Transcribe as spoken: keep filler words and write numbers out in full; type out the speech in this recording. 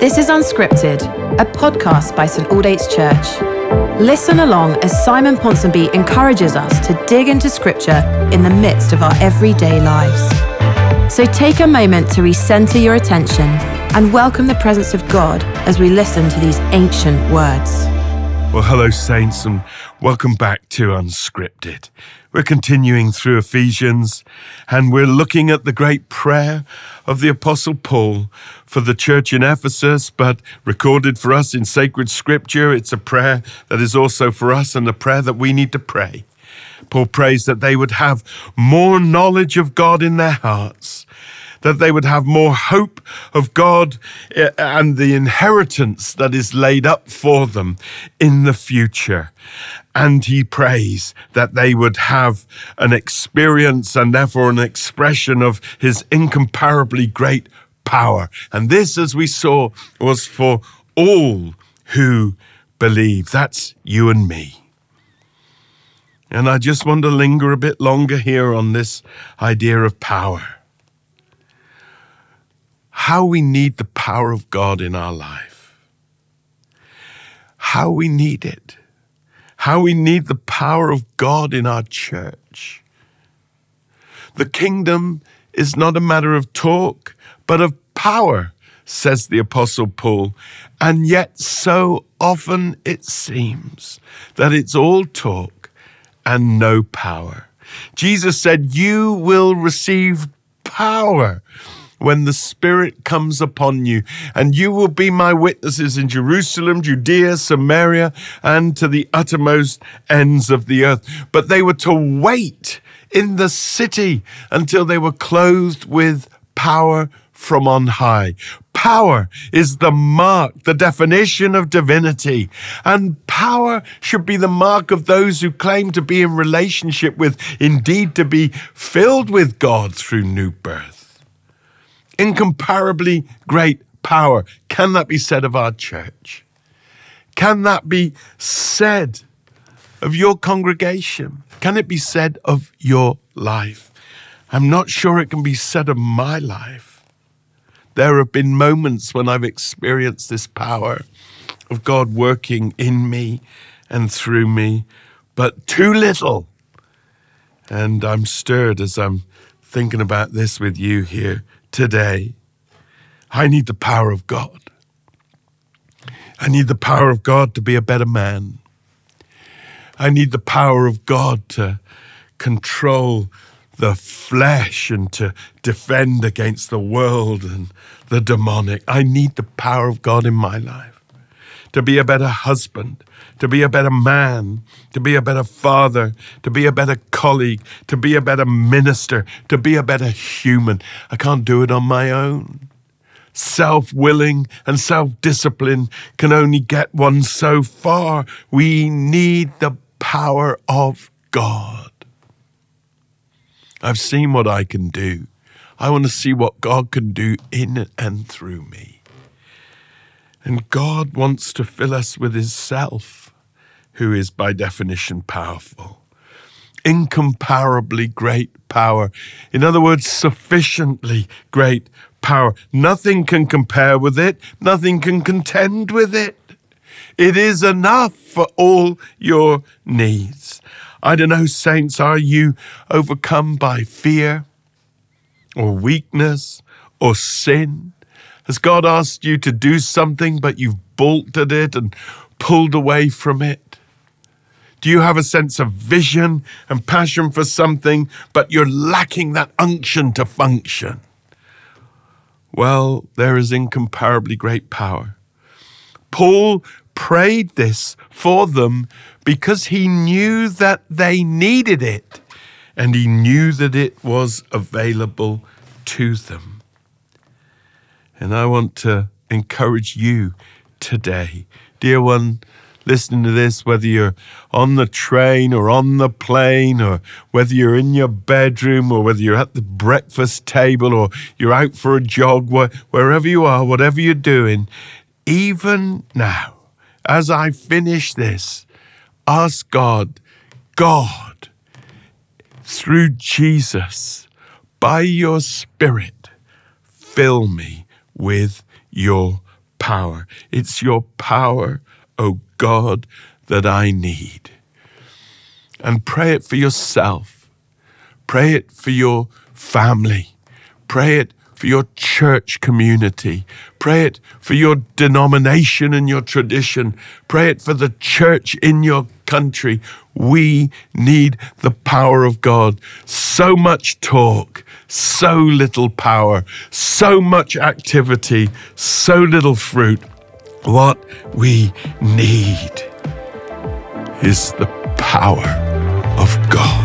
This is Unscripted, a podcast by Saint Aldate's Church. Listen along as Simon Ponsonby encourages us to dig into Scripture in the midst of our everyday lives. So take a moment to recenter your attention and welcome the presence of God as we listen to these ancient words. Well, hello, saints, and welcome back to Unscripted. We're continuing through Ephesians, and we're looking at the great prayer of the Apostle Paul for the church in Ephesus, but recorded for us in sacred Scripture. It's a prayer that is also for us and a prayer that we need to pray. Paul prays that they would have more knowledge of God in their hearts, that they would have more hope of God and the inheritance that is laid up for them in the future. And he prays that they would have an experience and therefore an expression of his incomparably great power. And this, as we saw, was for all who believe. That's you and me. And I just want to linger a bit longer here on this idea of power. How we need the power of God in our life. How we need it. How we need the power of God in our church. The kingdom is not a matter of talk, but of power, says the Apostle Paul. And yet so often it seems that it's all talk and no power. Jesus said, "You will receive power when the Spirit comes upon you, and you will be my witnesses in Jerusalem, Judea, Samaria, and to the uttermost ends of the earth." But they were to wait in the city until they were clothed with power from on high. Power is the mark, the definition of divinity, and power should be the mark of those who claim to be in relationship with, indeed to be filled with God through new birth. Incomparably great power. Can that be said of our church? Can that be said of your congregation? Can it be said of your life? I'm not sure it can be said of my life. There have been moments when I've experienced this power of God working in me and through me, but too little. And I'm stirred as I'm thinking about this with you here today. I need the power of God. I need the power of God to be a better man. I need the power of God to control the flesh and to defend against the world and the demonic. I need the power of God in my life to be a better husband, to be a better man, to be a better father, to be a better colleague, to be a better minister, to be a better human. I can't do it on my own. Self-willing and self-discipline can only get one so far. We need the power of God. I've seen what I can do. I want to see what God can do in and through me. And God wants to fill us with his self, who is by definition powerful. Incomparably great power. In other words, sufficiently great power. Nothing can compare with it. Nothing can contend with it. It is enough for all your needs. I don't know, saints, are you overcome by fear or weakness or sin? Has God asked you to do something, but you've balked at it and pulled away from it? Do you have a sense of vision and passion for something, but you're lacking that unction to function? Well, there is incomparably great power. Paul prayed this for them because he knew that they needed it, and he knew that it was available to them. And I want to encourage you today, dear one, listening to this, whether you're on the train or on the plane, or whether you're in your bedroom, or whether you're at the breakfast table, or you're out for a jog, wherever you are, whatever you're doing, even now, as I finish this, ask God, God, through Jesus, by your Spirit, fill me with your power. It's your power, O God, that I need. And pray it for yourself. Pray it for your family. Pray it for your church community. Pray it for your denomination and your tradition. Pray it for the church in your country. We need the power of God. So much talk, so little power, so much activity, so little fruit. What we need is the power of God.